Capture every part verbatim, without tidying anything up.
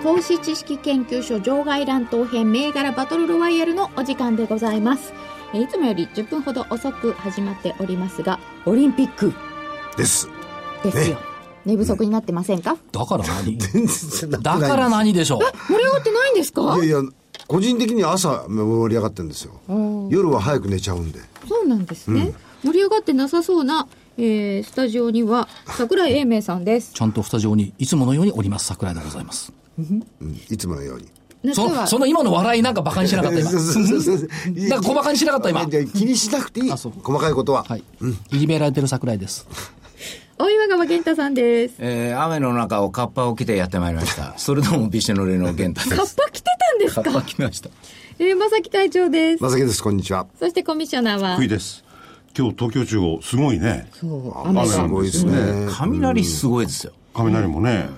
投資知識研究所場外乱闘編銘柄バトルロワイヤルのお時間でございます。えいつもよりじゅっぷんほど遅く始まっておりますが、オリンピックですですよ、ね、寝不足になってませんか、うん、だから何だから何でしょう。え盛り上がってないんですか。いやいや、個人的に朝盛り上がってるんですよ。夜は早く寝ちゃうんで。そうなんですね、うん、盛り上がってなさそうなえー、スタジオには櫻井英明さんです。ちゃんとスタジオにいつものようにおります、櫻井でございます、うん、いつものように。その、その今の笑いなんかバカにしなかった今なんか小バカにしなかった今気にしなくていい、細かいことは、はい、うん、いじめられてる櫻井です。大岩川源太さんです、えー、雨の中をカッパを着てやってまいりました。それともびしょ濡れの源太です。カッパ着てたんですか。カッパ着ました。えー、正木隊長です。正木です、こんにちは。そしてコミッショナーは福井です。今日東京中央すごいね。そう、雨すごいですね。雷すごいですよ。雷もね、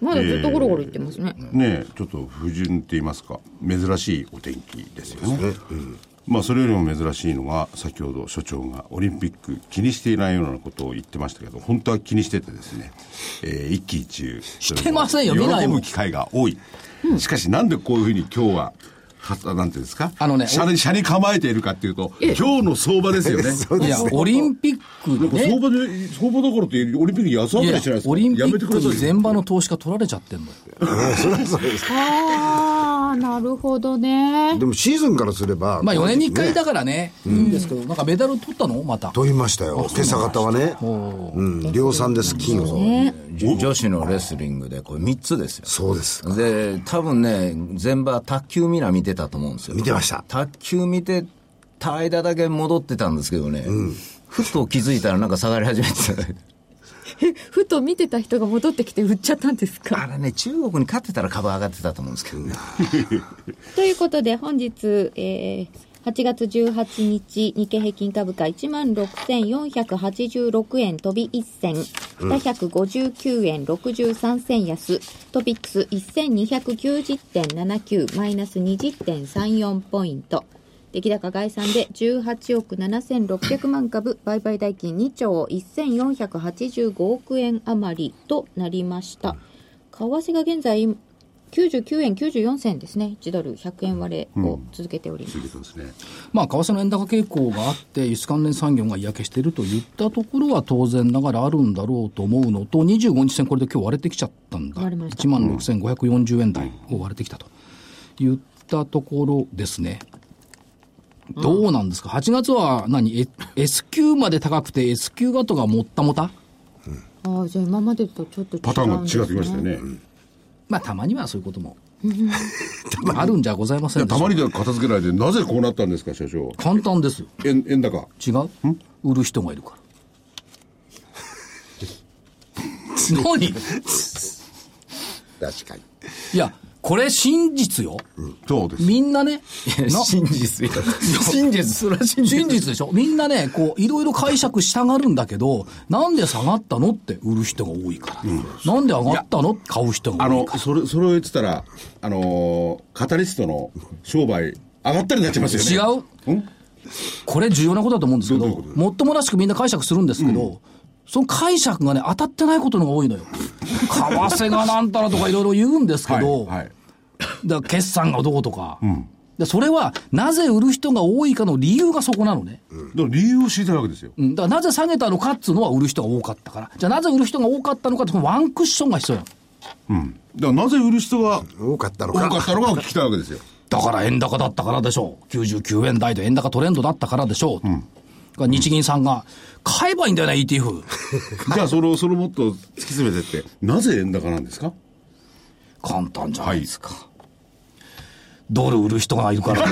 うん、まだずっとゴロゴロいってますね、えー、ねちょっと不純って言いますか、珍しいお天気ですよね、うん、まあそれよりも珍しいのが、先ほど所長がオリンピック気にしていないようなことを言ってましたけど、本当は気にしててですね、えー、一喜一憂してませんよ。喜ぶ機会が多い、うん、しかしなんでこういうふうに今日はなんていうんですか、あのね、車に、車に構えているかっていうと、今日の相場ですよね。そうですね。いや、オリンピックで、ね、相場で、相場どころってオリンピックに安上がりしてないですか。オリンピックに全場の投資家取られちゃってんのよ。ああ、なるほどね。でもシーズンからすれば、まあよねんにいっかいだからね、うん、いいんですけど、なんかメダル取ったのまた。取りましたよ。今朝方はね、うん、量産です、金を。女子のレスリングでこれみっつですよ。そうです。で、多分ね、全場卓球みんな見てたと思うんですよ。見てました。卓球見てた間だけ戻ってたんですけどね、うん、ふと気づいたらなんか下がり始めてた。え、ふと見てた人が戻ってきて売っちゃったんですか。あれね、中国に勝ってたら株上がってたと思うんですけどね。ということで本日、えー、はちがつじゅうはちにち日経平均株価 いちまんろくせんよんひゃくはちじゅうろく 円飛びいっせん、にひゃくごじゅうきゅうえんろくじゅうさん銭安、トピックス せんにひゃくきゅうじゅってんななきゅう マイナス にじゅってんさんよん ポイント、出来高概算でじゅうはちおくななせんろっぴゃくまん株、売買代金にちょうせんよんひゃくはちじゅうごおくえん余りとなりました。為替が現在きゅうじゅうきゅうえんきゅうじゅうよんせんですね。いちドルひゃくえん割れを続けております、うんうん、続けてますね。まあ為替の円高傾向があって輸出関連産業が嫌気しているといったところは当然ながらあるんだろうと思うのと、にじゅうごにち線これで今日割れてきちゃったんだ。 いちまんろくせんごひゃくよんじゅうえん台を割れてきたといったところですね。どうなんですか、はちがつは何 S q まで高くて S q 型がもったもた、うん、あ、じゃあ今までとちょっと違うんですね。パターンが違ってきましたよね、うん、まあ、たまにはそういうこともあるんじゃございませんでしょうか。たまには片付けないで、なぜこうなったんですか社長。簡単ですよ。円、円高違うん売る人がいるから何確かに、いやこれ真実よ、うん、そうです。みんなね真実よ真実、それは真実、真実でしょ。みんなねこういろいろ解釈したがるんだけど、なんで下がったのって売る人が多いから、うん、なんで上がったのって買う人が多いから、あの そ, れそれを言ってたら、あのー、カタリストの商売上がったりになっちゃいますよね。違う、んこれ重要なことだと思うんですけ ど, ど, どもっともらしくみんな解釈するんですけど、うん、その解釈がね当たってないことのが多いのよ。為替がなんたらとかいろいろ言うんですけど、はいはい、だから決算がどうとか、うん、でそれはなぜ売る人が多いかの理由がそこなのね、うん、だから理由を知りたいわけですよ、うん、だからなぜ下げたのかっつうのは売る人が多かったから、じゃあなぜ売る人が多かったのかってワンクッションが必要なの、うん、だからなぜ売る人が多かったのか多かったのかを聞きたいわけですよ。だから円高だったからでしょう。きゅうじゅうきゅうえん台で円高トレンドだったからでしょう、うん、日銀さんが買えばいいんだよね イーティーエフ じゃあそれをそれもっと突き詰めてって、なぜ円高なんですか。簡単じゃないですか、はい、ドル売る人がいるから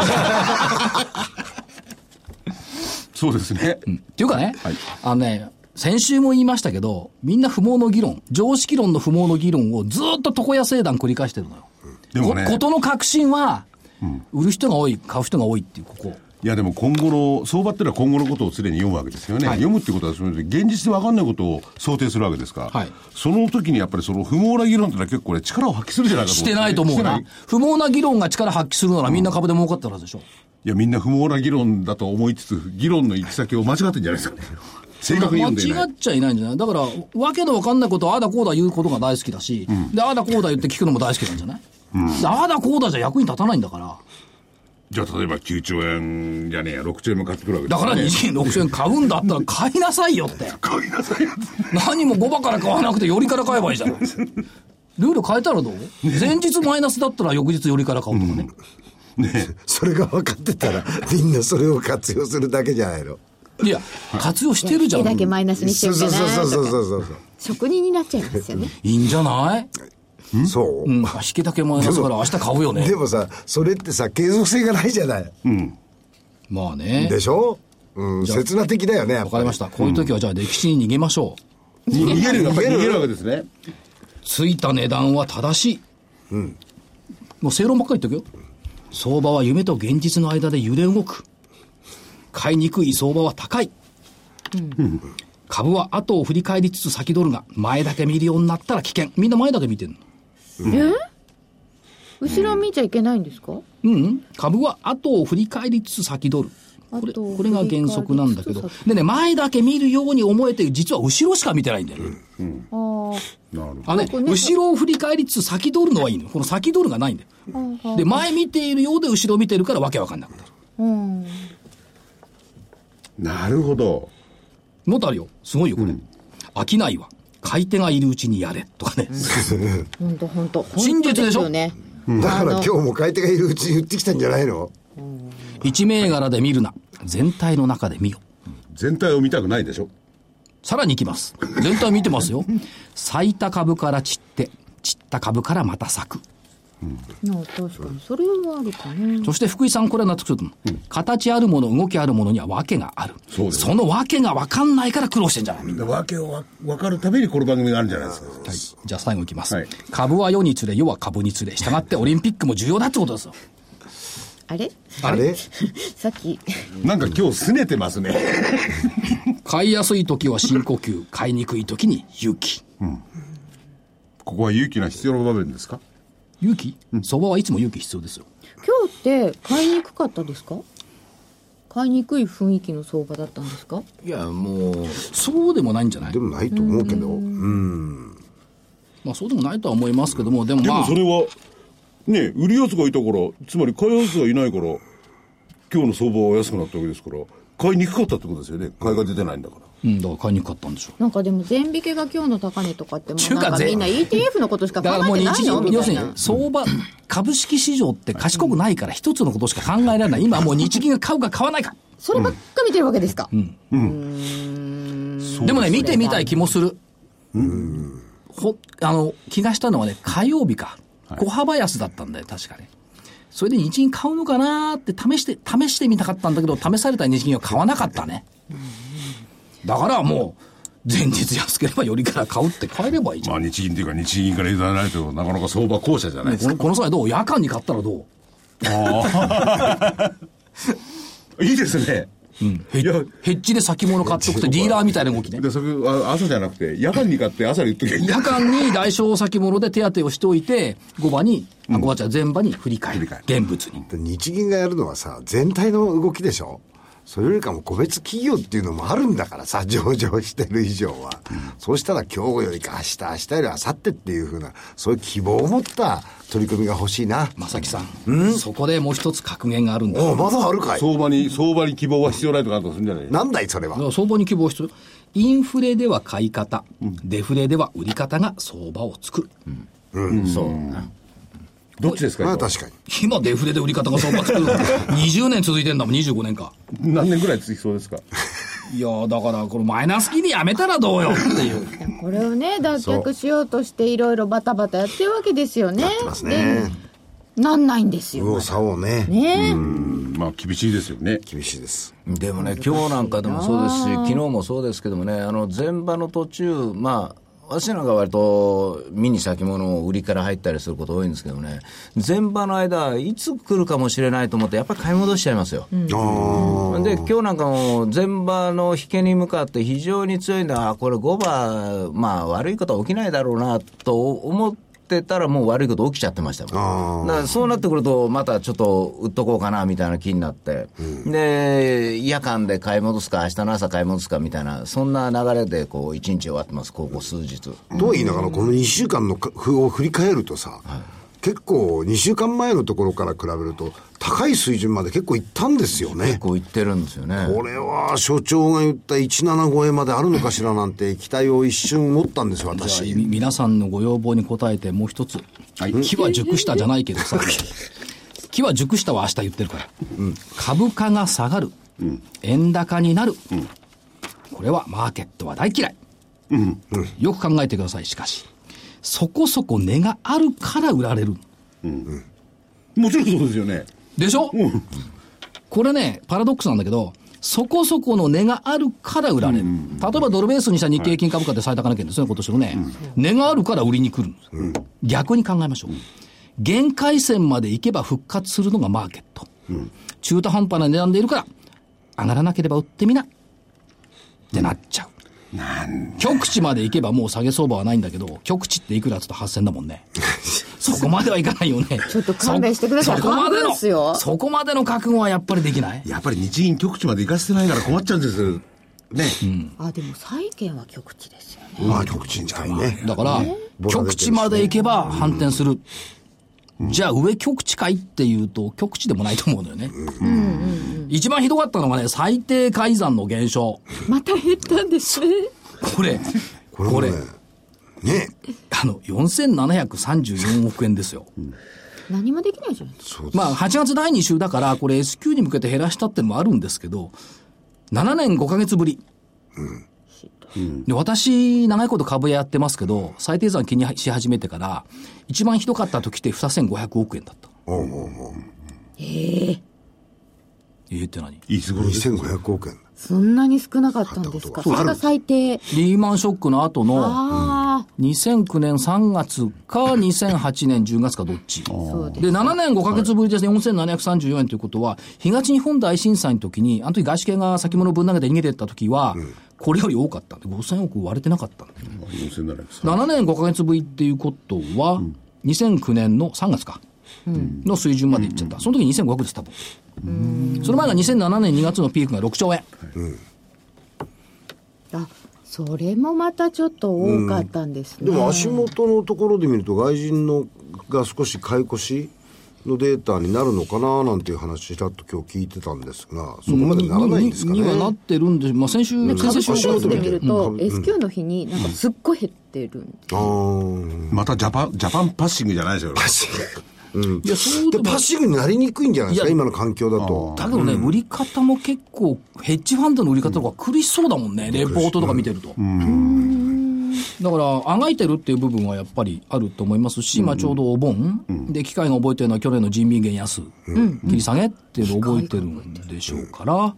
そうですね、うん、っていうかね、はい、あのね先週も言いましたけど、みんな不毛の議論、常識論の不毛の議論をずっと床屋製談繰り返してるのよ、うん、でもね、ことの確信は、うん、売る人が多い買う人が多いっていう、ここいやでも今後の相場ってのは今後のことを常に読むわけですよね、はい、読むってことは現実で分かんないことを想定するわけですから、はい、その時にやっぱりその不毛な議論ってのは結構ね力を発揮するじゃないかと思って、ね、してないと思うな。不毛な議論が力発揮するならみんな株で儲かったはずでしょ、うん、いやみんな不毛な議論だと思いつつ議論の行き先を間違ってるんじゃないですかね正確に読んでいない、間違っちゃいないんじゃない。だからわけの分かんないことをああだこうだ言うことが大好きだし、うん、でああだこうだ言って聞くのも大好きなんじゃない、うん、ああだこうだじゃ役に立たないんだから、じゃあ例えばきゅうちょうえんじゃねえやろくちょうえんも買ってくるわけですね。だからにじゅうろくちょうえん買うんだったら買いなさいよって買いなさいよって何もごばから買わなくてよりから買えばいいじゃんルール変えたらどう、ね、前日マイナスだったら翌日よりから買うとかね、うん、ねそれが分かってたらみんなそれを活用するだけじゃないの。いや活用してるじゃん、だけマイナスにしてるじゃない、そうそうそうそうそう、職人になっちゃいますよねいいんじゃないんそう、うん、引きだけマイナスから明日買うよね。でもさそれってさ継続性がないじゃない、うん、まあねでしょ、うん、刹那的だよねやっぱり。分かりました。こういう時はじゃあ歴史に逃げましょう、うん、逃げる逃げるわけですね。ついた値段は正しい、うん、もう正論ばっかり言っておくよ。相場は夢と現実の間で揺れ動く。買いにくい相場は高い、うん、株は後を振り返りつつ先取るが前だけ見るようになったら危険。みんな前だけ見てるの、うん、え後ろ見ちゃいけないんですか、うんうん、株は後を振り返りつつ先取る、これ、これが原則なんだけど、でね、前だけ見るように思えて実は後ろしか見てないんだよ、うんうん、あなるほど、あ、ね、後ろを振り返りつつ先取るのはいいの、この先取るがないんだよ。で前見ているようで後ろ見てるからわけわかんなくなる、うん、なるほど。もっとあるよ、すごいよこれ、うん、商いは買い手がいるうちにやれとかね、本当本当真実でしょ、ね、だから今日も買い手がいるうちに言ってきたんじゃないの。一銘柄で見るな、全体の中で見よ。全体を見たくないでしょ。さらにいきます、全体見てますよ咲いた株から散って散った株からまた咲く、うん、確かにそれはあるかね。そして福井さんこれは納得すると思う、うん、形あるもの動きあるものには訳がある。 そ, その訳が分かんないから苦労してんじゃない、みんな訳を分かるためにこの番組があるんじゃないですか、はい、じゃあ最後いきます、はい、株は世につれ世は株につれ、従ってオリンピックも重要だってことですよあれあれさっきなんか今日すねてますね買いやすい時は深呼吸、買いにくい時に勇気、うん、ここは勇気が必要な場面ですか。勇気、うん、相場はいつも勇気必要ですよ。今日って買いにくかったですか。買いにくい雰囲気の相場だったんですか。いやもうそうでもないんじゃない。でもないと思うけど、うんうん、まあそうでもないとは思いますけども、でもまあでもそれはね売りやつがいたから、つまり買いやつがいないから今日の相場は安くなったわけですから、買いにくかったってことですよね。買いが出てないんだから。うん、だから買いにくかったんでしょう。なんかでも全引けが今日の高値とかってもうなんかみんな イーティーエフ のことしか考えてないのみたいな。要するに相場株式市場って賢くないから一つのことしか考えられない。今もう日銀が買うか買わないかそればっか見てるわけですか、うんうんうん、うんでもね見てみたい気もする、うん、ほあの気がしたのはね火曜日か小幅安だったんだよ確かね。それで日銀買うのかなって試して試してみたかったんだけど、試された日銀は買わなかったね、うんだからもう前日安ければよりから買うって買えればいいじゃん。まあ日銀というか日銀から委ねられてもなかなか相場後者じゃないですか、ね、この際どう夜間に買ったらどうあいいですね、うん、ヘッジで先物買っとくとディーラーみたいな動きね。でそれ朝じゃなくて夜間に買って朝に売っとけばいい。夜間に代償先物で手当てをしておいて後場に、うん、あ後場じゃ前場に振り返る現物に。日銀がやるのはさ全体の動きでしょ。それよりかも個別企業っていうのもあるんだからさ、上場してる以上は、うん、そうしたら今日よりか明日明日より明後日っていう風なそういう希望を持った取り組みが欲しいな。正木さん、うん、そこでもう一つ格言があるんだ。おまだあるかい。相場に相場に希望は必要ないとかあるとするんじゃない。なんだいそれは。相場に希望必要。インフレでは買い方、うん、デフレでは売り方が相場を作る。うん、うんうん、そう。うんどっちですか。ああ確かに今デフレで売り方が相場作るのにじゅうねん続いてんだもん。にじゅうごねんか何年ぐらい続きそうですかいやだからこのマイナス金利やめたらどうよっていうこれをね脱却しようとしていろいろバタバタやってるわけですよね。やってますね。なんないんですよ。右往左往ね。ね。うんまあ厳しいですよね。厳しいです。でもね今日なんかでもそうですし昨日もそうですけどもね、あの前場の途中まあ私なんか割と見に先物を売りから入ったりすること多いんですけどね、前場の間いつ来るかもしれないと思ってやっぱり買い戻しちゃいますよ、うん、あで今日なんかも前場の引けに向かって非常に強いんだ、これごばん、まあ、悪いことは起きないだろうなと思ってってたらもう悪いこと起きちゃってましたもん。だからそうなってくるとまたちょっと売っとこうかなみたいな気になって、うん、で夜間で買い戻すか明日の朝買い戻すかみたいなそんな流れでこういちにち終わってます、ここ数日。とは言いながらこのいっしゅうかんの風を振り返るとさ、はい、結構にしゅうかんまえのところから比べると高い水準まで結構いったんですよね。結構いってるんですよね。これは所長が言ったいちなな超えまであるのかしらなんて期待を一瞬持ったんです私。皆さんのご要望に応えてもう一つ、はい、木は熟したじゃないけどさ木は熟したは明日言ってるから、うん、株価が下がる、うん、円高になる、うん、これはマーケットは大嫌い、うんうん、よく考えてください。しかしそこそこ値があるから売られる、うんうん、もちろんそうですよねでしょ、うん、これねパラドックスなんだけどそこそこの値があるから売られる、うんうんうん、例えばドルベースにした日経平均株価って最高値圏ですね今年のね、うん、値があるから売りに来るんです、うん、逆に考えましょう、うん、限界線まで行けば復活するのがマーケット、うん、中途半端な値段でいるから上がらなければ売ってみなってなっちゃう、うん、なん極地まで行けばもう下げ相場はないんだけど極地っていくらっつったらはっせんだもんねそこまではいかないよね。ちょっと勘弁してください。そ, そこまでのそこまでの覚悟はやっぱりできない。やっぱり日銀局地まで行かせてないから困っちゃうんですよね。うん、あでも債券は局地ですよね。うん、まあ局地じゃないね。だから、ね、局地まで行けば反転する。うん、じゃあ上局地かいっていうと局地でもないと思うんだよね。うんうん、一番ひどかったのがね最低改ざんの減少。また減ったんですね。これこれ。これね、あのよんせんななひゃくさんじゅうよんおくえんですよ、うん、何もできないじゃん。まあはちがつだいに週だからこれ S q に向けて減らしたってのもあるんですけどななねんごかげつぶり、うん、で私長いこと株屋やってますけど最低算気にし始めてから一番ひどかった時ってにせんごひゃくおくえんだった。おうおうおうえー、えー、って何いつ頃にせんごひゃくおくえんそんなに少なかったんですか。それが最低リーマンショックの後のにせんきゅうねんさんがつかにせんはちねんじゅうがつかどっちでななねんごかげつぶりですね、はい、よんせんななひゃくさんじゅうよんえんということは東日本大震災の時にあの時外資系が先物ぶん投げて逃げてった時は、うん、これより多かったんでごせんおく割れてなかったんで、うん、ななねんごかげつぶりっていうことは、うん、にせんきゅうねんのさんがつかの水準までいっちゃった、うん、その時にせんごひゃくです多分。うんその前がにせんななねんにがつのピークがろくちょうえん、うん、あそれもまたちょっと多かったんですね、うん、でも足元のところで見ると外人のが少し買い越しのデータになるのかななんていう話だと今日聞いてたんですがそこまでならないんですかね。 に, に, にはなってるんです、まあ、先週、うん、先週のところで見ると、うん、エスキュー の日になんかすっごい減ってるんです、うん、あまたジャパン、ジャパンパッシングじゃないですよパッシングうん、いやそうでパッシブになりにくいんじゃないですか今の環境だと。だけどね、うん、売り方も結構ヘッジファンドの売り方とか苦しそうだもんね、うん、レポートとか見てると、うんうん、だからあがいてるっていう部分はやっぱりあると思いますし、うんまあ、ちょうどお盆、うん、で機械が覚えてるのは去年の人民元安、うん、切り下げっていうのを覚えてるんでしょうから、うん、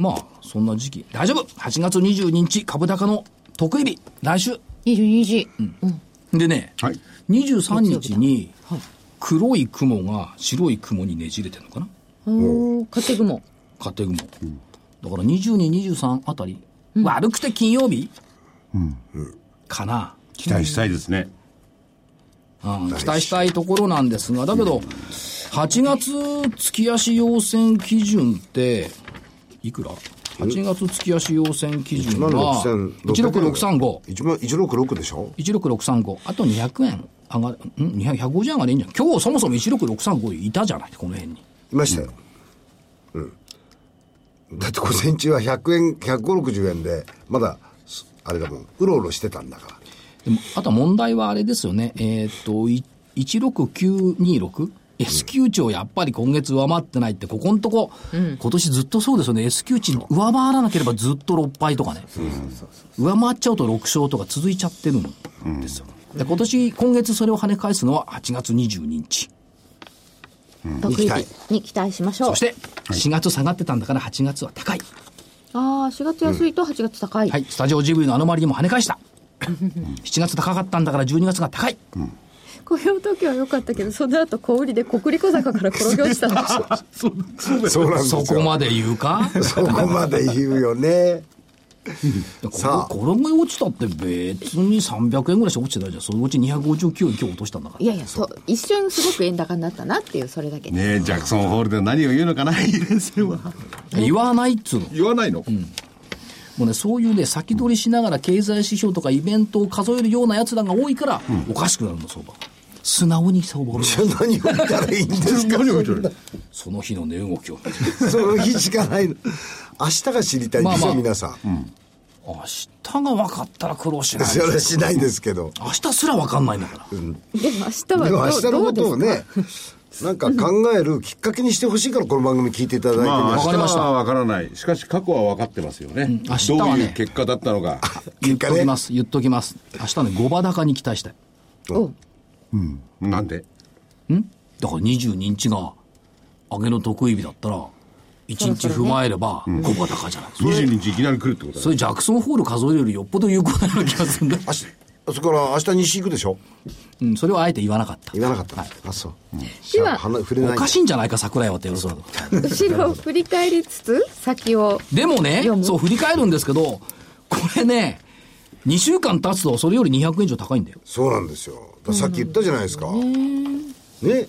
まあそんな時期大丈夫。はちがつにじゅうににち株高の得意日来週にじゅうににち、うんうん、でね、はい、にじゅうさんにちに黒い雲が白い雲にねじれてるのかな。おー、勝手雲勝手雲、うん、だからにじゅうに、にじゅうさんあたり、うん、悪くて金曜日、うんうん、かな。期待したいですね、うん、期待したいところなんですがだけど、うん、はちがつ月足陽線基準っていくらはちがつ月足陽線基準がいちまんろくせんろっぴゃくえんいちまんろくせんろっぴゃくでしょいちまんろくせんろっぴゃくあとにひゃくえん上がるんひゃくごじゅうえん上がれんじゃん。今日そもそもいちまんろくせんろっぴゃくいたじゃないこの辺にいましたよ、うんうん、だって午前中はひゃくえんひゃくごじゅうろくじゅうえんでまだあれだもんうろうろしてたんだから。でもあと問題はあれですよねえっといちまんろくせんきゅうひゃくにじゅうろく S q 値をやっぱり今月上回ってないってここのとこ、うん、今年ずっとそうですよね。 S q 値上回らなければずっとろっぱいとかね上回っちゃうとろくしょうとか続いちゃってるんですよ、うんで今年今月それを跳ね返すのははちがつにじゅうににち、うん、得意に期待しましょう。そしてしがつ下がってたんだからはちがつは高い、はい、ああしがつ安いとはちがつ高い、うん、はいスタジオジブリのあの周りにも跳ね返したうん、しちがつ高かったんだからじゅうにがつが高い、うん、雇用時は良かったけどその後小売りで小売り小坂から転げ落ちたんでそ, そ, そうなんですよ。そこまで言うかそこまで言うよねさあ転げ落ちたって別にさんびゃくえんぐらいしか落ちてないじゃん。そのうちにひゃくごじゅうきゅうえん今日落としたんだから。いやいやそう一瞬すごく円高になったなっていうそれだけねえ。ジャクソンホールで何を言うのかな言わないっつうの言わないの、うん、もうねそういうね先取りしながら経済指標とかイベントを数えるようなやつらが多いから、うん、おかしくなるの相場。素直に相場を何を言ったらいいんですかその日の値動きをその日しかないの明日が知りたいですよ、まあまあ、皆さん、うん、明日が分かったら苦労しないですそれはしないですけど明日すら分かんないんだから、うん、でも明日はどう、明日のことをねなんか考えるきっかけにしてほしいからこの番組聞いていただいて、まあ、明日は分からない。しかし過去は分かってますよね、うん、明日はね、どういう結果だったのか言っときます言っときます明日ねごば高に期待したい。おうん、なんでんだからにじゅうににちが上げの得意日だったらいちにち踏まえればごば高いじゃないですか、うん、にじゅうににちいきなり来るってことだ、ね、それジャクソンホール数えるよりよっぽど有効な気がするんだあそこから明日西行くでしょ、うん、それはあえて言わなかった言わなかった、はい、あそう、うん、ではおかしいんじゃないか桜井はって言われそうだ後ろを振り返りつつ先をでもねそう振り返るんですけどこれねにしゅうかん経つとそれよりにひゃくえん以上高いんだよ。そうなんですよ。さっき言ったじゃないですか、うん、ね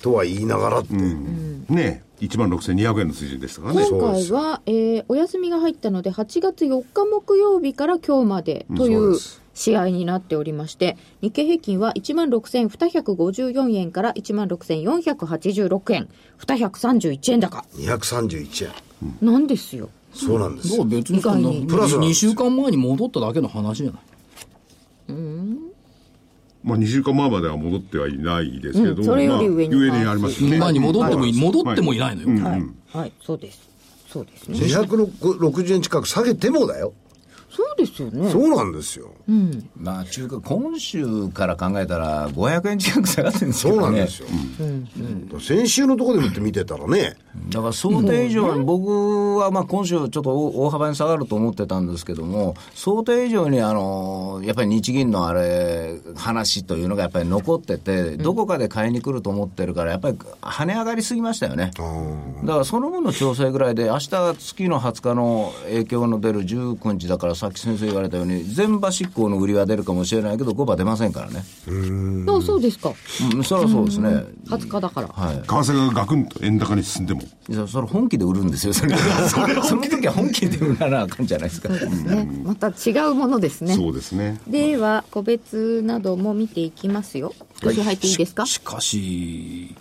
とは言いながらって、うん、ね いちまんろくせんにひゃくえんの水準でしたからね。今回は、えー、お休みが入ったのではちがつよっか木曜日から今日までという試合になっておりまして、うん、日経平均は いちまんろくせんにひゃくごじゅうよんえんから いちまんろくせんよんひゃくはちじゅうろくえんにひゃくさんじゅういちえん高にひゃくさんじゅういちえん、うん、なんですよ。そうなんですよ。別にそんなプラスにしゅうかんまえに戻っただけの話じゃない。うんまあ、にしゅうかんまえまでは戻ってはいないですけど、うん、それより上に、まあ、上にありますね。前に戻っても、はい、戻ってもいないのよ、はいはいうんはい、そうですそうですね。にひゃくろくじゅうえん近く下げてもだよ。そうですよね。そうなんですよ、うん、まあ中華今週から考えたらごひゃくえん近く下がってるんですけどね。そうなんですよ、うんうん、先週のところでもって見てたらねだから想定以上に僕はまあ今週ちょっと大幅に下がると思ってたんですけども想定以上にあのやっぱり日銀のあれ話というのがやっぱり残っててどこかで買いに来ると思ってるからやっぱり跳ね上がりすぎましたよね、うん、だからその分の調整ぐらいで明日月のはつかの影響の出るじゅうくにちだからさっき先生言われたように全場執行の売りは出るかもしれないけどごば出ませんからね。うーんあそうですか、うん、そりゃそうですね。はつかだから、はい、為替がガクンと円高に進んでもそれ本気で売るんですよそれそれその時は本気で売らなあかんじゃないですか。そうですね、うん、また違うものですね。そうですね。では個別なども見ていきますよ。年入っていいですか。 し, しかし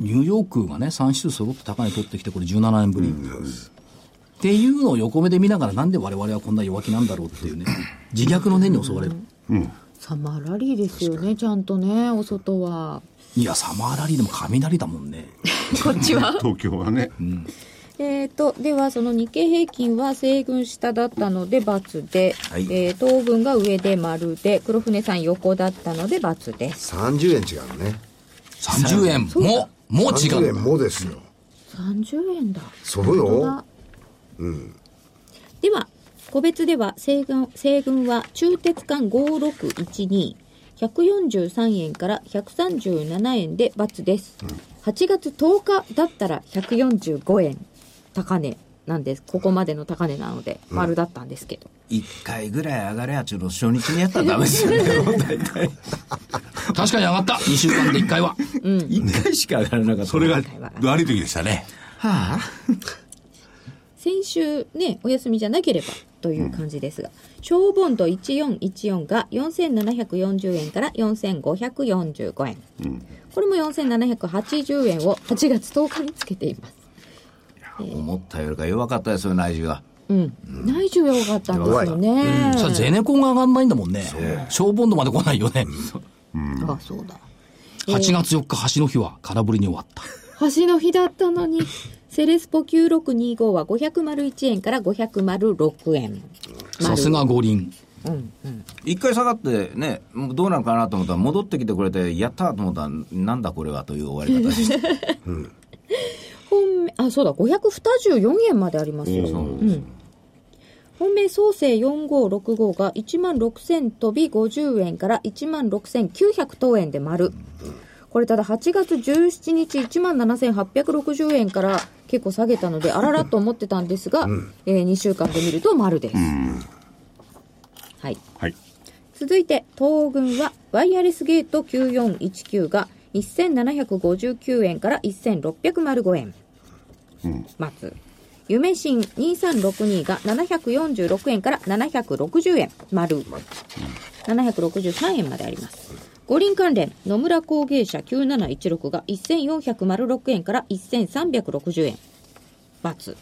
ニューヨークがねさん指数揃って高値取ってきてこれじゅうななねんぶり、うんっていうのを横目で見ながらなんで我々はこんな弱気なんだろうっていうね自虐の念に襲われる、うんうん、サマーラリーですよね。ちゃんとねお外はいやサマーラリーでも雷だもんねこっちは東京はね、うん、えーとではその日経平均は西軍下だったので×で、はいえー、東軍が上で丸で黒船さん横だったので×です。さんじゅうえん違うね。さんじゅうえんももう違う。さんじゅうえんもですよ。さんじゅうえんだそうよ。うん、では個別では西軍、西軍は中鉄艦ごろくいちに ひゃくよんじゅうさんえんからひゃくさんじゅうななえんで×です、うん、はちがつとおかだったらひゃくよんじゅうごえん高値なんです。ここまでの高値なので丸だったんですけど、うん、いっかいぐらい上がればちょっと初日にやったらダメですよね大体確かに上がったにしゅうかんでいっかいは、うん、いっかいしか上がらなかった。それが悪い時でしたね。はぁ先週ねお休みじゃなければという感じですが、うん、ショーボンドいちよんいちよんがよんせんななひゃくよんじゅうえんからよんせんごひゃくよんじゅうごえん、うん、これもよんせんななひゃくはちじゅうえんをはちがつとおかにつけています。いや、えー、思ったよりか弱かったですよ内需が、うんうん、内需が弱かったんですよね、うん、それゼネコンが上がんないんだもんね。ショーボンドまで来ないよね、うんうん、あそうだ。はちがつよっか橋の日は空振りに終わった橋の日だったのにセレスポきゅうろくにごはごひゃくえんからごひゃくえん。さすが五輪、うんうん、いっかい下がってねどうなのかなと思ったら戻ってきてくれてやったと思ったらなんだこれはという終わり方でした、うん、本あそうだごひゃくにじゅうよんえんまでありますよ、うん、本命創生よんごろくごが いちまんろくせん 飛びごじゅうえんから いちまんろくせんきゅうひゃく 等円で丸。これただはちがつじゅうしちにち いちまんななせんはっぴゃくろくじゅうえんから結構下げたのであららと思ってたんですが、うんえー、にしゅうかんで見ると丸です、うんはいはい、続いて東軍はワイヤレスゲートきゅうよんいちきゅうがせんななひゃくごじゅうきゅうえんからせんろっぴゃくごえん、うん、松夢新にさんろくにがななひゃくよんじゅうろくえんからななひゃくろくじゅうえん丸、うん、ななひゃくろくじゅうさんえんまであります。五輪関連野村工芸社きゅうなないちろくがせんよんひゃくろくえんからせんさんびゃくろくじゅうえん×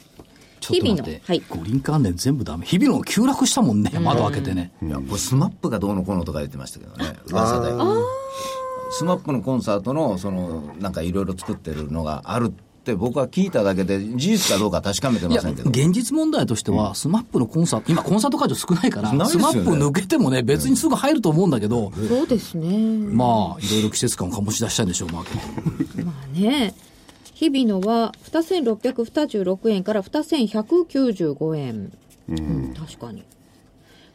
日々のはい五輪関連全部ダメ。日々の急落したもんね、うん、窓開けてね、うん、いやこれスマップがどうのこうのとか言ってましたけどね、噂でスマップのコンサートのそのなんかいろいろ作ってるのがあるって僕は聞いただけで事実かどうか確かめてませんけど、現実問題としては、うん、スマップのコンサート今コンサート会場少ないからない、ね、スマップ抜けてもね別にすぐ入ると思うんだけど、うん、そうですね、まあいろいろ季節感を醸し出したんでしょうマーケットまあね日々のはにせんろっぴゃくにじゅうろくえんからにせんひゃくきゅうじゅうごえん、うんうん、確かに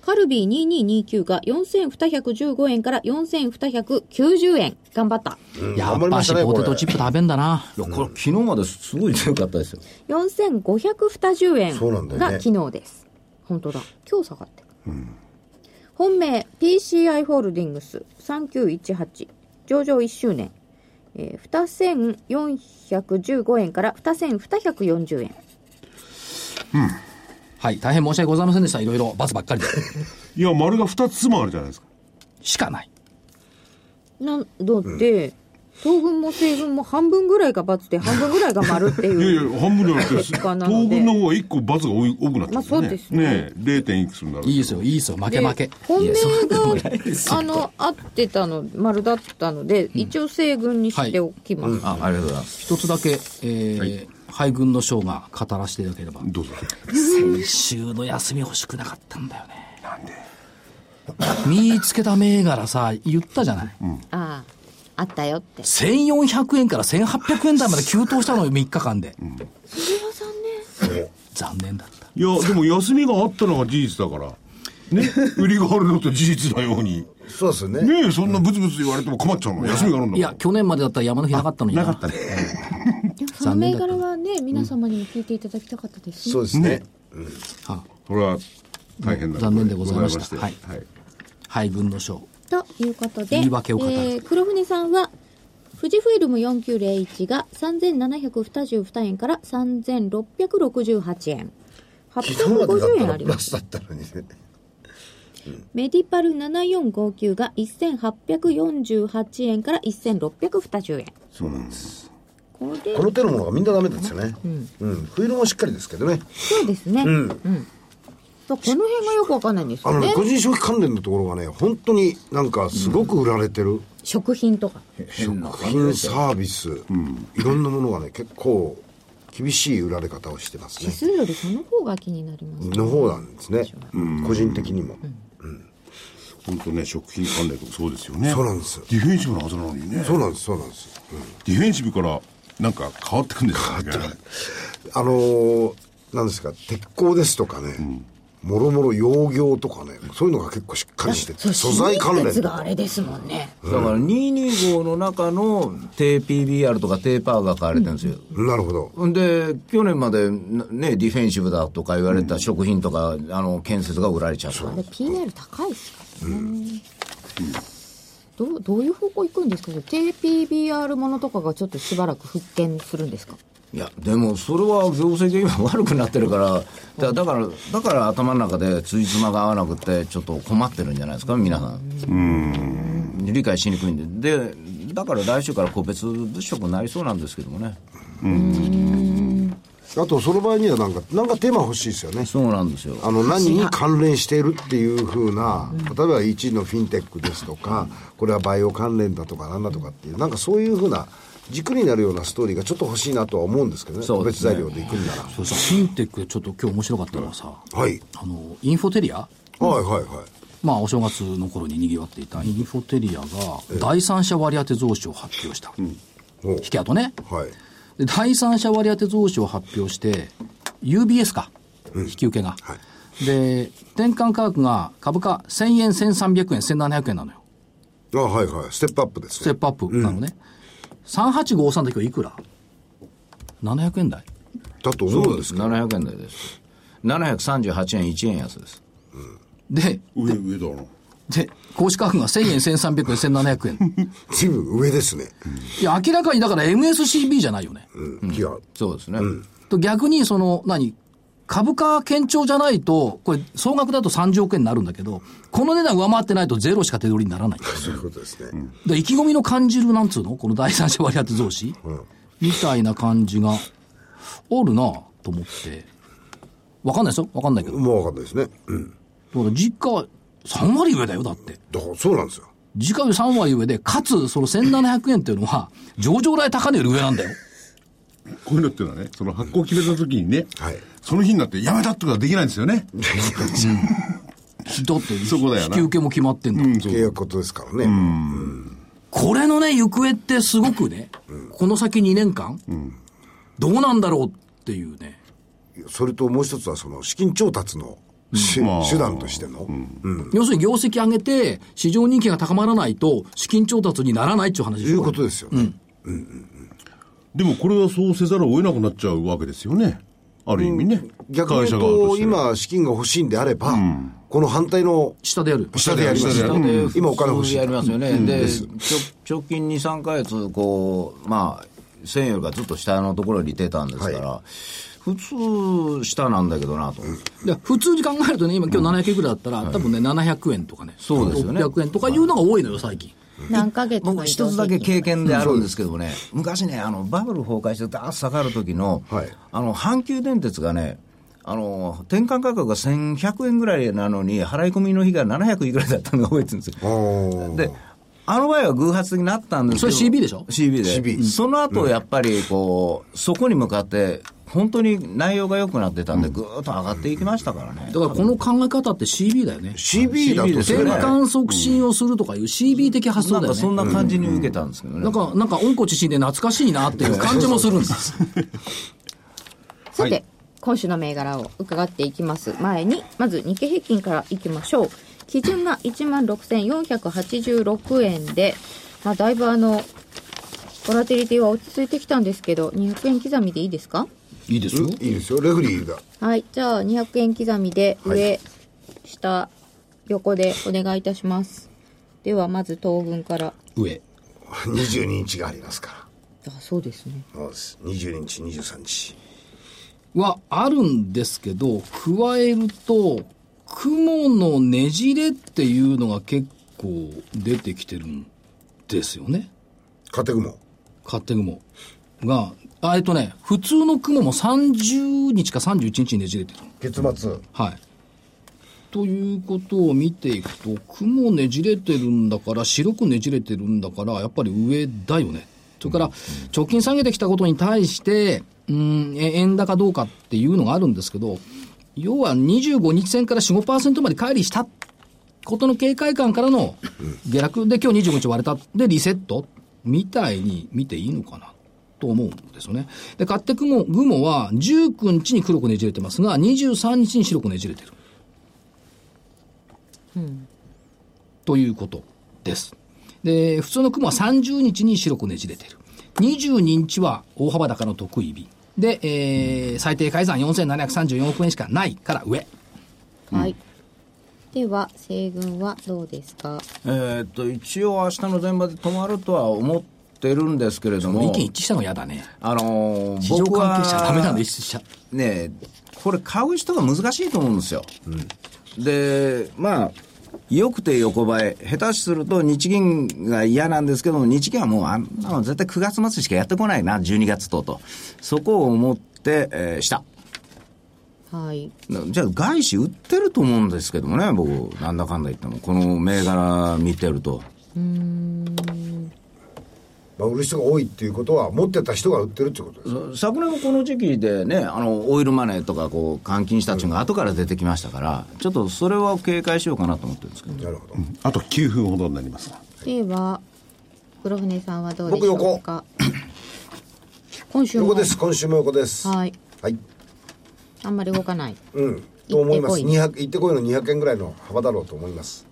カルビーにせんにひゃくにじゅうきゅうがよんせんにひゃくじゅうごえんからよんせんにひゃくきゅうじゅうえん。頑張った、うん、やっぱしポテトチップ食べんだな。いやこれ昨日まですごい強かったですよ。よんせんごひゃくにじゅうえんが昨日です。本当だ今日下がってる、うん、本命 ピーシーアイ ホールディングスさんきゅういちはち上場いっしゅうねん、えー、にせんよんひゃくじゅうごえんからにせんにひゃくよんじゅうえん、うんはい、大変申し訳ございませんでした。いろいろ罰ばっかりでいや丸がふたつもあるじゃないですかしかないなので、うん、東軍も西軍も半分ぐらいが罰で半分ぐらいが丸っていういやいや半分じゃなくて東軍の方がいっこ罰が多くなってますね、まあ、そうです ね, ね れい. いくつになるいいですよいいですよ負け負け本命があの合ってたの丸だったので、うん、一応西軍にしておきます、はいうん、あ, ありがとうございます。一つだけ、えーはい敗軍の将が語らせていただければどうぞ。先週の休み欲しくなかったんだよね。なんで見つけた銘柄さ言ったじゃない、うん、あああったよってせんよんひゃくえんからせんはっぴゃくえん台まで急騰したのよみっかかんで、うん、それは残念残念だった。いやでも休みがあったのが事実だからね、売りがあるのと事実のようにそうですね。ねえそんなブツブツ言われても困っちゃうの、うん、休みがあるんだ。いや去年までだったら山の日なかったのに な, なかったねその銘柄はね皆様にも聞いていただきたかったですね、うん、そうですね、うん、はこれは大変な残念でございました。はい敗軍の賞ということで言い訳を語る、えー、黒船さんは富士フイルムよんきゅうゼロいちがさんぜんななひゃくにじゅうにえんからさんぜんろっぴゃくろくじゅうはちえんはっぴゃくごじゅうえんあります。メディパルななよんごきゅうがせんはっぴゃくよんじゅうはちえんからせんろっぴゃくにじゅうえん。そうなんです、うん、こ, この手のものがみんなダメなんですよね、うんうん、フィルムもしっかりですけどね。そうですね、うんうん、この辺がよくわかんないんですよね。あの個人消費関連のところがね本当になんかすごく売られてる、うん、食品とか食品サービス、うん、いろんなものがね結構厳しい売られ方をしてますね。指数よりその方が気になります、ね、の方なんですね、うん、個人的にも、うん本当ね食品関連とかそうですよね。そうなんですディフェンシブなはずなのにね。そうなんですそうなんです、うん、ディフェンシブからなんか変わってくんですかね。変わってあのー、なんですか鉄鋼ですとかね、うん、もろもろ養業とかねそういうのが結構しっかりしてて素材関連があれですもんね、うん、だからにひゃくにじゅうごの中の低 ピービーアール とか低パーが買われてるんですよ、うん、なるほど。で去年まで、ね、ディフェンシブだとか言われた食品とか、うん、あの建設が売られちゃった。 ピーアール 高いっすかうんうん、ど, どういう方向行くんですか。 ティーピービーアール ものとかがちょっとしばらく復権するんですか。いやでもそれは業績が今悪くなってるから だ, だからだから頭の中でついつまが合わなくてちょっと困ってるんじゃないですか皆さん。うーん理解しにくいん で, でだから来週から個別物色になりそうなんですけどもね。うーんあとその場合にはなんかなんかテーマ欲しいですよね。そうなんですよ。あの何に関連しているっていう風な例えばいちいのフィンテックですとかこれはバイオ関連だとかなんだとかっていうなんかそういう風な軸になるようなストーリーがちょっと欲しいなとは思うんですけどね。個別材料でいくんならそうさフィンテックちょっと今日面白かったのはさ、はい、あのインフォテリアはいはいはいまあお正月の頃に賑わっていたインフォテリアが第三者割当増資を発表した、うん、引き跡ねはいで第三者割当増資を発表して ユービーエス か、うん、引き受けが、はい、で、転換価格が株価せんえん、せんさんびゃくえん、せんななひゃくえんなのよ。あ、はいはい。ステップアップですね。ステップアップなのね。うん、さんはちごさんの時はいくら ?ななひゃくえん台だと思うんですけど。ななひゃくえん台です。ななひゃくさんじゅうはちえん、いちえん安です。うん、で、上、上だな。で、公式価格がせんえん、せんさんびゃくえん、せんななひゃくえん。随分上ですね。いや、明らかにだから エムエスシービー じゃないよね。うん、違う。そうですね。うん、と逆に、その、何株価堅調じゃないと、これ、総額だとさんじゅうおくえんになるんだけど、この値段上回ってないとゼロしか手取りにならない。そういうことですね。うん、で、意気込みの感じる、なんつうのこの第三者割当増資、うん、みたいな感じが、あるなぁと思って。わかんないですよ。わかんないけど。もうわかんないですね。うん。だから、実家はさん割上だよ、だって。だから、そうなんですよ。時価よりさん割上で、かつ、そのせんななひゃくえんっていうのは、上場来高値より上なんだよ。こういうのっていうのはね、その発行決めた時にね、はい、その日になってやめたってことはできないんですよね。だって、そこだよな。引き受けも決まってんだもん。ということですからね。うんうん、これのね、行方ってすごくね、うん、この先にねんかん、うん、どうなんだろうっていうね。それともう一つは、その資金調達の、うん、手段としての、うんうん、要するに業績上げて市場人気が高まらないと資金調達にならないっていう話でしょ。いうことですよね、うんうんうん、でもこれはそうせざるを得なくなっちゃうわけですよね、ある意味ね、うん、逆に言うと今資金が欲しいんであれば、うん、この反対の下でやる下でやりますよね、うん、今お金欲しいやりますよね、うん、でです直近 にさんかげつこう、まあ、せんえんよりかずっと下のところに出たんですから、はい、普通下なんだけどなと、うん、普通に考えるとね、今今日ななひゃくえんくらいだったら、うん、多分ねななひゃくえんとかね、そうですよね、ろっぴゃくえんとかいうのが多いのよ最近。何ヶ月僕一つだけ経験であるんですけどもね、うん、昔ねあのバブル崩壊してダーッと下がる時の、はい、あの阪急電鉄がね、あの転換価格がせんひゃくえんぐらいなのに払い込みの日がななひゃくえんぐらいだったのが覚えてるんですよ。であの場合は偶発になったんですけど、それ シービー でしょ シービー で、シービー、うん、その後やっぱりこうそこに向かって本当に内容が良くなってたんで、ぐーっと上がっていきましたからね。だからこの考え方って シービー だよね。シービー だと転換促進をするとかいう シービー 的発想だよね。なんかそんな感じに受けたんですけどね。なんか、なんか温故知新で懐かしいなっていう感じもするんです。さて、今週の銘柄を伺っていきます前に、まず日経平均からいきましょう。基準が いちまんろくせんよんひゃくはちじゅうろくえんで、まあ、だいぶあの、ボラティリティは落ち着いてきたんですけど、にひゃくえん刻みでいいですか？いいですよ。いいですよ。レフリーが。はい。じゃあ、にひゃくえん刻みで、上、はい、下、横でお願いいたします。では、まず東軍から。上。にじゅうににちがありますから。あ、そうですね。そうです。にじゅうににち、にじゅうさんにち。は、あるんですけど、加えると、雲のねじれっていうのが結構出てきてるんですよね。勝手雲。勝手雲が、あえっとね、普通の雲もさんじゅうにちかさんじゅういちにちにねじれてる。月末。はい。ということを見ていくと、雲ねじれてるんだから、白くねじれてるんだから、やっぱり上だよね。それから、直近下げてきたことに対して、うん、円高どうかっていうのがあるんですけど、要はにじゅうごにち線から よん、ごパーセント まで乖離したことの警戒感からの下落で、今日にじゅうごにち割れた。で、リセットみたいに見ていいのかな。と思うんですよね。で、勝手雲、雲はじゅうくにちに黒くねじれてますが、にじゅうさんにちに白くねじれてる。うん、ということです。で、普通の雲はさんじゅうにちに白くねじれてる。にじゅうににちは大幅高の得意日。で、えーうん、最低改ざんよんせんななひゃくさんじゅうよんおくえんしかないから上。はい。うんでは西軍はどうですか？えー、っと一応明日の前場で止まるとは思っててるんですけれども、意見一致したのが嫌だね。あのー、市場関係者ダメなんで一致した。ねえ、これ買う人が難しいと思うんですよ。うん、で、まあ良くて横ばい、下手すると日銀が嫌なんですけども、日銀はもうあんなの絶対くがつ末しかやってこないな、じゅうにがつとと、そこを思って、えー、した。はい、じゃあ外資売ってると思うんですけどもね、僕なんだかんだ言ってもこの銘柄見てると。うーん。まあ、売る人が多いっていうことは持ってた人が売ってるってことです。昨年もこの時期でね、あのオイルマネーとかこう換金したっていうのが後から出てきましたから、うん、ちょっとそれは警戒しようかなと思ってるんですけど。なるほど、うん、あときゅうふんほどになります。では黒船さんはどうでしょうか。僕横今週も横です。今週も横です。はい、はい、あんまり動かない。うん、と思います。行ってこいのにひゃくえんぐらいの幅だろうと思います。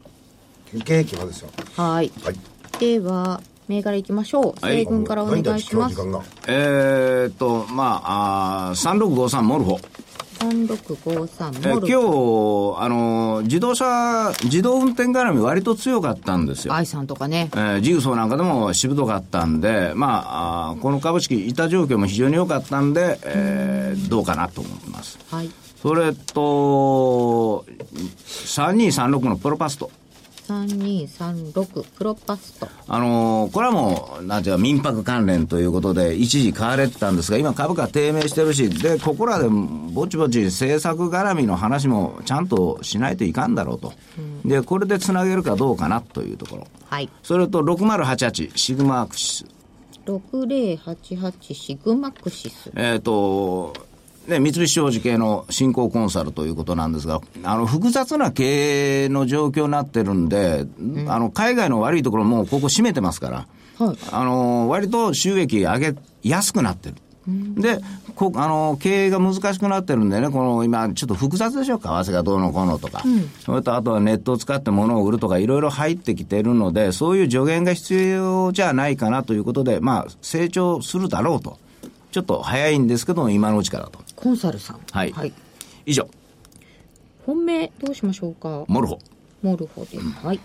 経営期はですよ。はい、はい、では銘柄いきましょう。西軍からお願いします。えーっとまあ、あさんろくごさんモルフォさんろくごさんモルフォ、今日あの自動車自動運転絡み割と強かったんですよ。 アイ さんとかね、えー、ジグソーなんかでもしぶとかったんで、まあ、あこの株式いた状況も非常に良かったんで、えー、どうかなと思ってます、はい、それとさんにさんろくのプロパストさんにさんろくプロパスト、あのー、これはもうなんていうか民泊関連ということで一時買われてたんですが、今株価低迷してるしで、ここらでぼちぼち政策絡みの話もちゃんとしないといかんだろうと、うん、でこれでつなげるかどうかなというところ、はい、それとろくまるはちはちシグマクシスろくまるはちはちシグマクシス、えっとね、三菱商事系の新興コンサルということなんですが、あの複雑な経営の状況になってるんで、うん、あの海外の悪いところもここ閉めてますから、はい、あの割と収益上げやすくなってる、うん、でこあの経営が難しくなってるんでね、この今ちょっと複雑でしょ、為替がどうのこうのとか、うん、それとあとはネットを使って物を売るとかいろいろ入ってきてるので、そういう助言が必要じゃないかなということで、まあ成長するだろうと、ちょっと早いんですけど今のうちからと。コンサルさん、はい、はい、以上。本命どうしましょうか。モルホモルホです、うん、はい、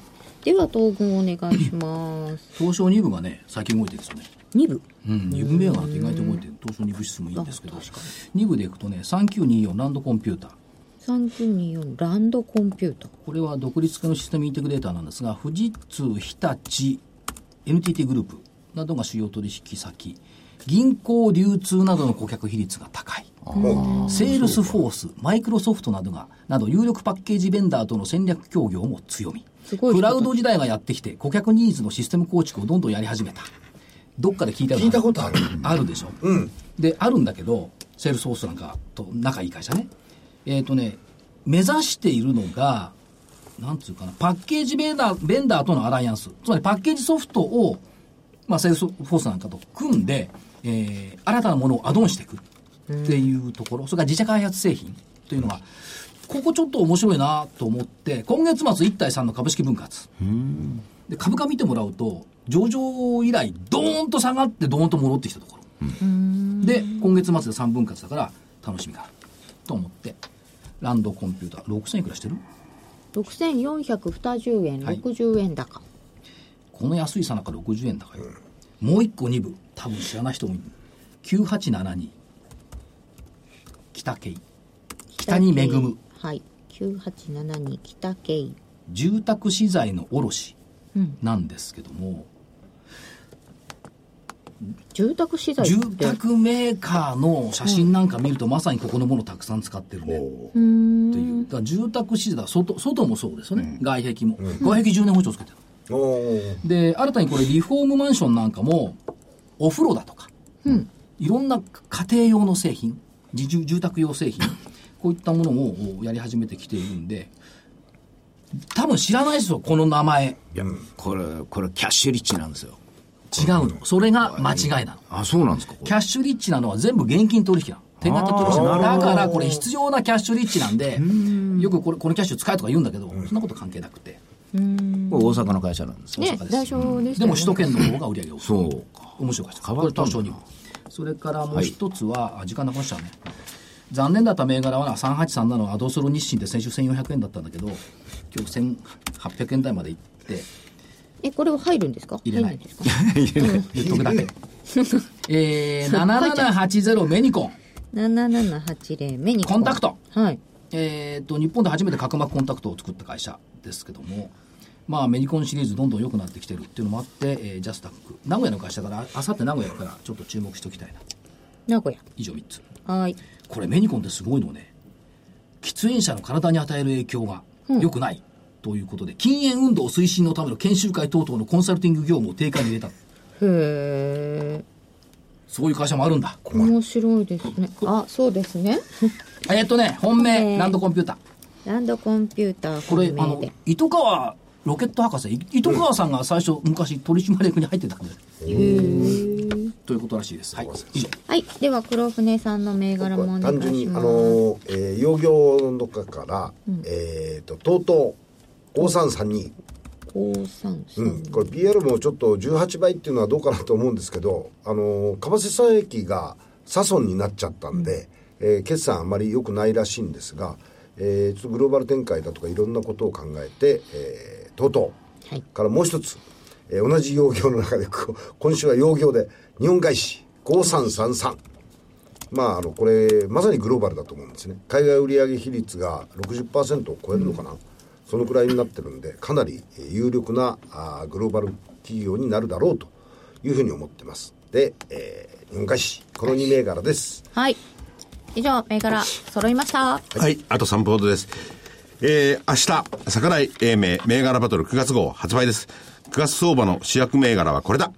では東軍お願いします東証に部がね最近動いてるんですよね。に部、うん、に部銘柄って意外と動いてる。東証に部指数もいいんですけど、に部でいくとねさんきゅうによんランドコンピューターさんきゅうによんランドコンピューター、これは独立系のシステムインテグレーターなんですが、富士通、日立、エヌティーティー グループなどが主要取引先、銀行、流通などの顧客比率が高い。セールスフォース、マイクロソフトなどがなど有力パッケージベンダーとの戦略協業も強み。クラウド時代がやってきて顧客ニーズのシステム構築をどんどんやり始めた。どっかで聞いたことある。聞いたことある。あるでしょ。うん。であるんだけど、セールスフォースなんかと仲いい会社ね。えっとね、目指しているのがなんつうかな、パッケージベンダー、ベンダーとのアライアンス。つまりパッケージソフトをまあセールスフォースなんかと組んで。えー、新たなものをアドオンしていくっていうところ、それから自社開発製品というのがここちょっと面白いなと思って、今月末いち対さんの株式分割で株価見てもらうと上場以来ドーンと下がってドーンと戻ってきたところで、今月末でさん分割だから楽しみがあると思って、ランドコンピューターろくせんいくらしてるろくせんよんひゃくにじゅうえん、はい、ろくじゅうえん高、この安いさなかろくじゅうえん高よ。もういっこに部多分知らない人もいる。きゅうはちななに北慶、北に恵む、はい、きゅうはちななに北慶、住宅資材の卸なんですけども、うん、住宅資材って住宅メーカーの写真なんか見ると、うん、まさにここのものたくさん使ってるねっていう。だから住宅資材、外、外もそうですよね、うん、外壁も、うん、外壁じゅうねん保証つけてる。で新たにこれリフォームマンションなんかもお風呂だとか、うん、いろんな家庭用の製品、自住住宅用製品こういったものをやり始めてきているんで、多分知らないですよこの名前。いやこれこれキャッシュリッチなんですよ。違うの、それが間違いなの。あ、そうなんですか。これキャッシュリッチなのは全部現金取引なの、手形取引なのだから、これ必要なキャッシュリッチなんで、よくこれこのキャッシュ使えとか言うんだけど、そんなこと関係なくて、うん、これ大阪の会社なんですね。大阪です。うん、でも首都圏の方が売り上げ多い。そうか。面白い会社。変わった東証に部。それからもう一つは、はい、時間なくなっちゃうね。残念だった銘柄はさんはちさんななのアドソロ日清で先週せんよんひゃくえんだったんだけど、今日せんはっぴゃくえん台まで行って。え、これは入るんですか？入れない。入れない。言っとくだけ。えー、ななななはちゼロメニコン。ななななはちゼロメニコン。コンタクト。はい。えー、と日本で初めて角膜コンタクトを作った会社ですけども、まあ、メニコンシリーズどんどん良くなってきてるっていうのもあって、えー、ジャスタック名古屋の会社から、あさって名古屋からちょっと注目しておきたいな。名古屋以上みっつ。はい、これメニコンってすごいのね、喫煙者の体に与える影響が良くないということで、うん、禁煙運動推進のための研修会等々のコンサルティング業務を定価に入れた。へえ、そういう会社もあるんだ。面白いですね。あ、そうですね。えっとね、本命ランドコンピューター。ランドコンピューター。これあの糸川ロケット博士、糸川さんが最初、うん、昔取締役に入ってたんです。へえ。ということらしいです。はい、はい、では黒船さんの銘柄もお願いします。単純にあの、えー、養業の中から、うん、えーと トートー ごーさんさんに、ごーさんさんに、うん、これ ピーアール もちょっとじゅうはちばいっていうのはどうかなと思うんですけど、あの為替差益がサソンになっちゃったんで、うん、えー、決算あまり良くないらしいんですが、えー、ちょっとグローバル展開だとかいろんなことを考えて、えー、トートー、はい、からもう一つ、えー、同じ養業の中で今週は養業で日本外資ごーさんさんさん、まあ、あのこれまさにグローバルだと思うんですね。海外売上比率が ろくじゅっパーセント を超えるのかな、うん、そのくらいになってるんで、かなり有力なあグローバル企業になるだろうというふうに思ってます。で、えー、日本外資、このに銘柄です。はい、以上銘柄揃いました。はい、はい、あとさんぷんほどです。えー、明日櫻井英明銘柄バトルくがつごう発売です。くがつ相場の主役銘柄はこれだ、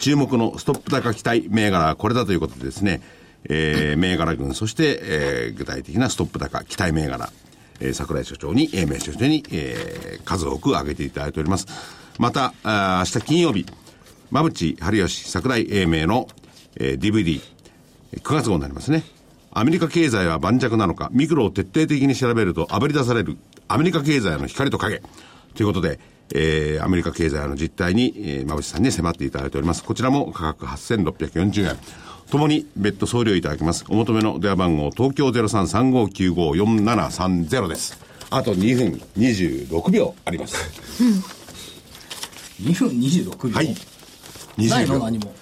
注目のストップ高期待銘柄はこれだということでですね、えー、銘柄群、そして、えー、具体的なストップ高期待銘柄、えー、櫻井所長に英明所長に、えー、数多く挙げていただいております。またあ明日金曜日、馬淵春吉櫻井英明の、えー、ディーブイディー くがつ号になりますね。アメリカ経済は盤石なのか、ミクロを徹底的に調べるとあぶり出されるアメリカ経済の光と影ということで、えー、アメリカ経済の実態に、えー、馬渕さんに迫っていただいております。こちらも価格はっせんろっぴゃくよんじゅうえん、ともに別途送料いただきます。お求めの電話番号東京 ゼロさんさんごきゅうごよんななさんゼロ です。あとにふんにじゅうろくびょうあります。にふんにじゅうろくびょう、はい、にじゅうびょうないの、何も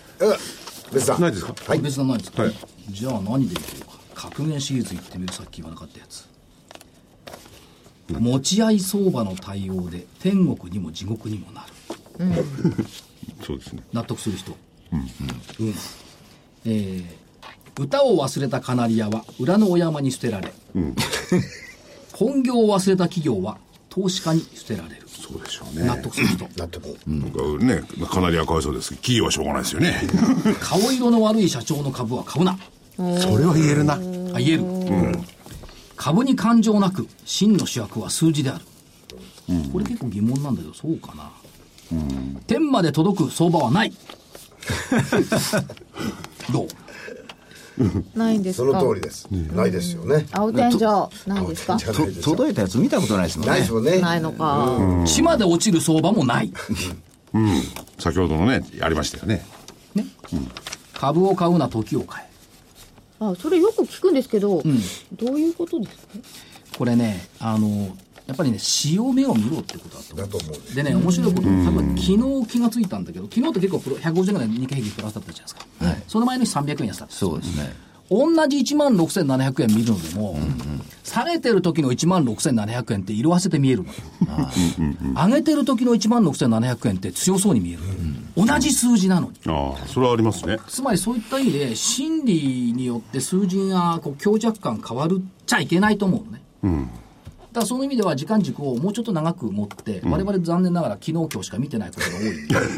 別だないですか、はい、別だないですか、はい、じゃあ何でいこうか。格言シリーズいってみる。さっき言わなかったやつ。持ち合い相場の対応で天国にも地獄にもなる、うん、そうですね、納得する人、うんうんうん、えー、歌を忘れたカナリアは裏のお山に捨てられ、うん、本業を忘れた企業は投資家に捨てられる。そうでしょうね、納得する人、納得、うん、なんかね、カナリアかわいそうですけど企業はしょうがないですよね。顔色の悪い社長の株は買うな。それは言えるな。あ、言える、うん、株に感情なく真の主役は数字である、うん、これ結構疑問なんだけど、そうかな、うん、天まで届く相場はない。どうないんですか。その通りです、うん、ないですよね。青天井ないですか。届いたやつ見たことないですもんね。ないですもんね。ないのか、うん、地まで落ちる相場もない。、うん、先ほどのねありましたよね、ね、うん、株を買うな時を買え。あ、それよく聞くんですけど、うん、どういうことですかこれね。あのやっぱりね、潮目を見ろってことだと思う。でね、面白いことも多分昨日気がついたんだけど、昨日って結構プロひゃくごじゅうえんぐらい日経平均プラスだったじゃないですか、はい、その前の日さんびゃくえん安だった。そうですね。同じ いちまんろくせんななひゃくえん見るのでも、うんうん、下げてる時の いちまんろくせんななひゃくえんって色あせて見えるの。上げてる時の いちまんろくせんななひゃくえんって強そうに見える、うんうん、同じ数字なのに、うん、あ、それはありますね。つまりそういった意味で心理によって数字がこう強弱感変わるっちゃいけないと思うのね、うん、だからその意味では時間軸をもうちょっと長く持って、うん、我々残念ながら昨日今日しか見てないことが多いの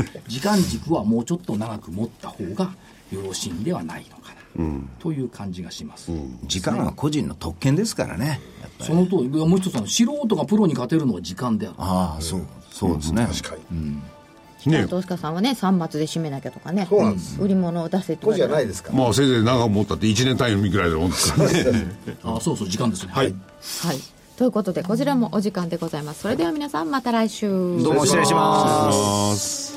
で時間軸はもうちょっと長く持った方がよろしいんではないのかな、うん、という感じがします、うん、時間は個人の特権ですからね、やっぱりそのとおり。もう一つの素人がプロに勝てるのは時間である。ああ、そう、そうですね、うん、確かに、うん、ね、投資家さんはねさんまつで締めなきゃとかね、そうなんです、売り物を出せとかじゃないですか、ね、まあせいぜい長く持ったっていちねん単位ぐらいで思ったからね。ああ、そうそう、時間ですね、はい、はい、ということでこちらもお時間でございます。それでは皆さんまた来週、どうも失礼します。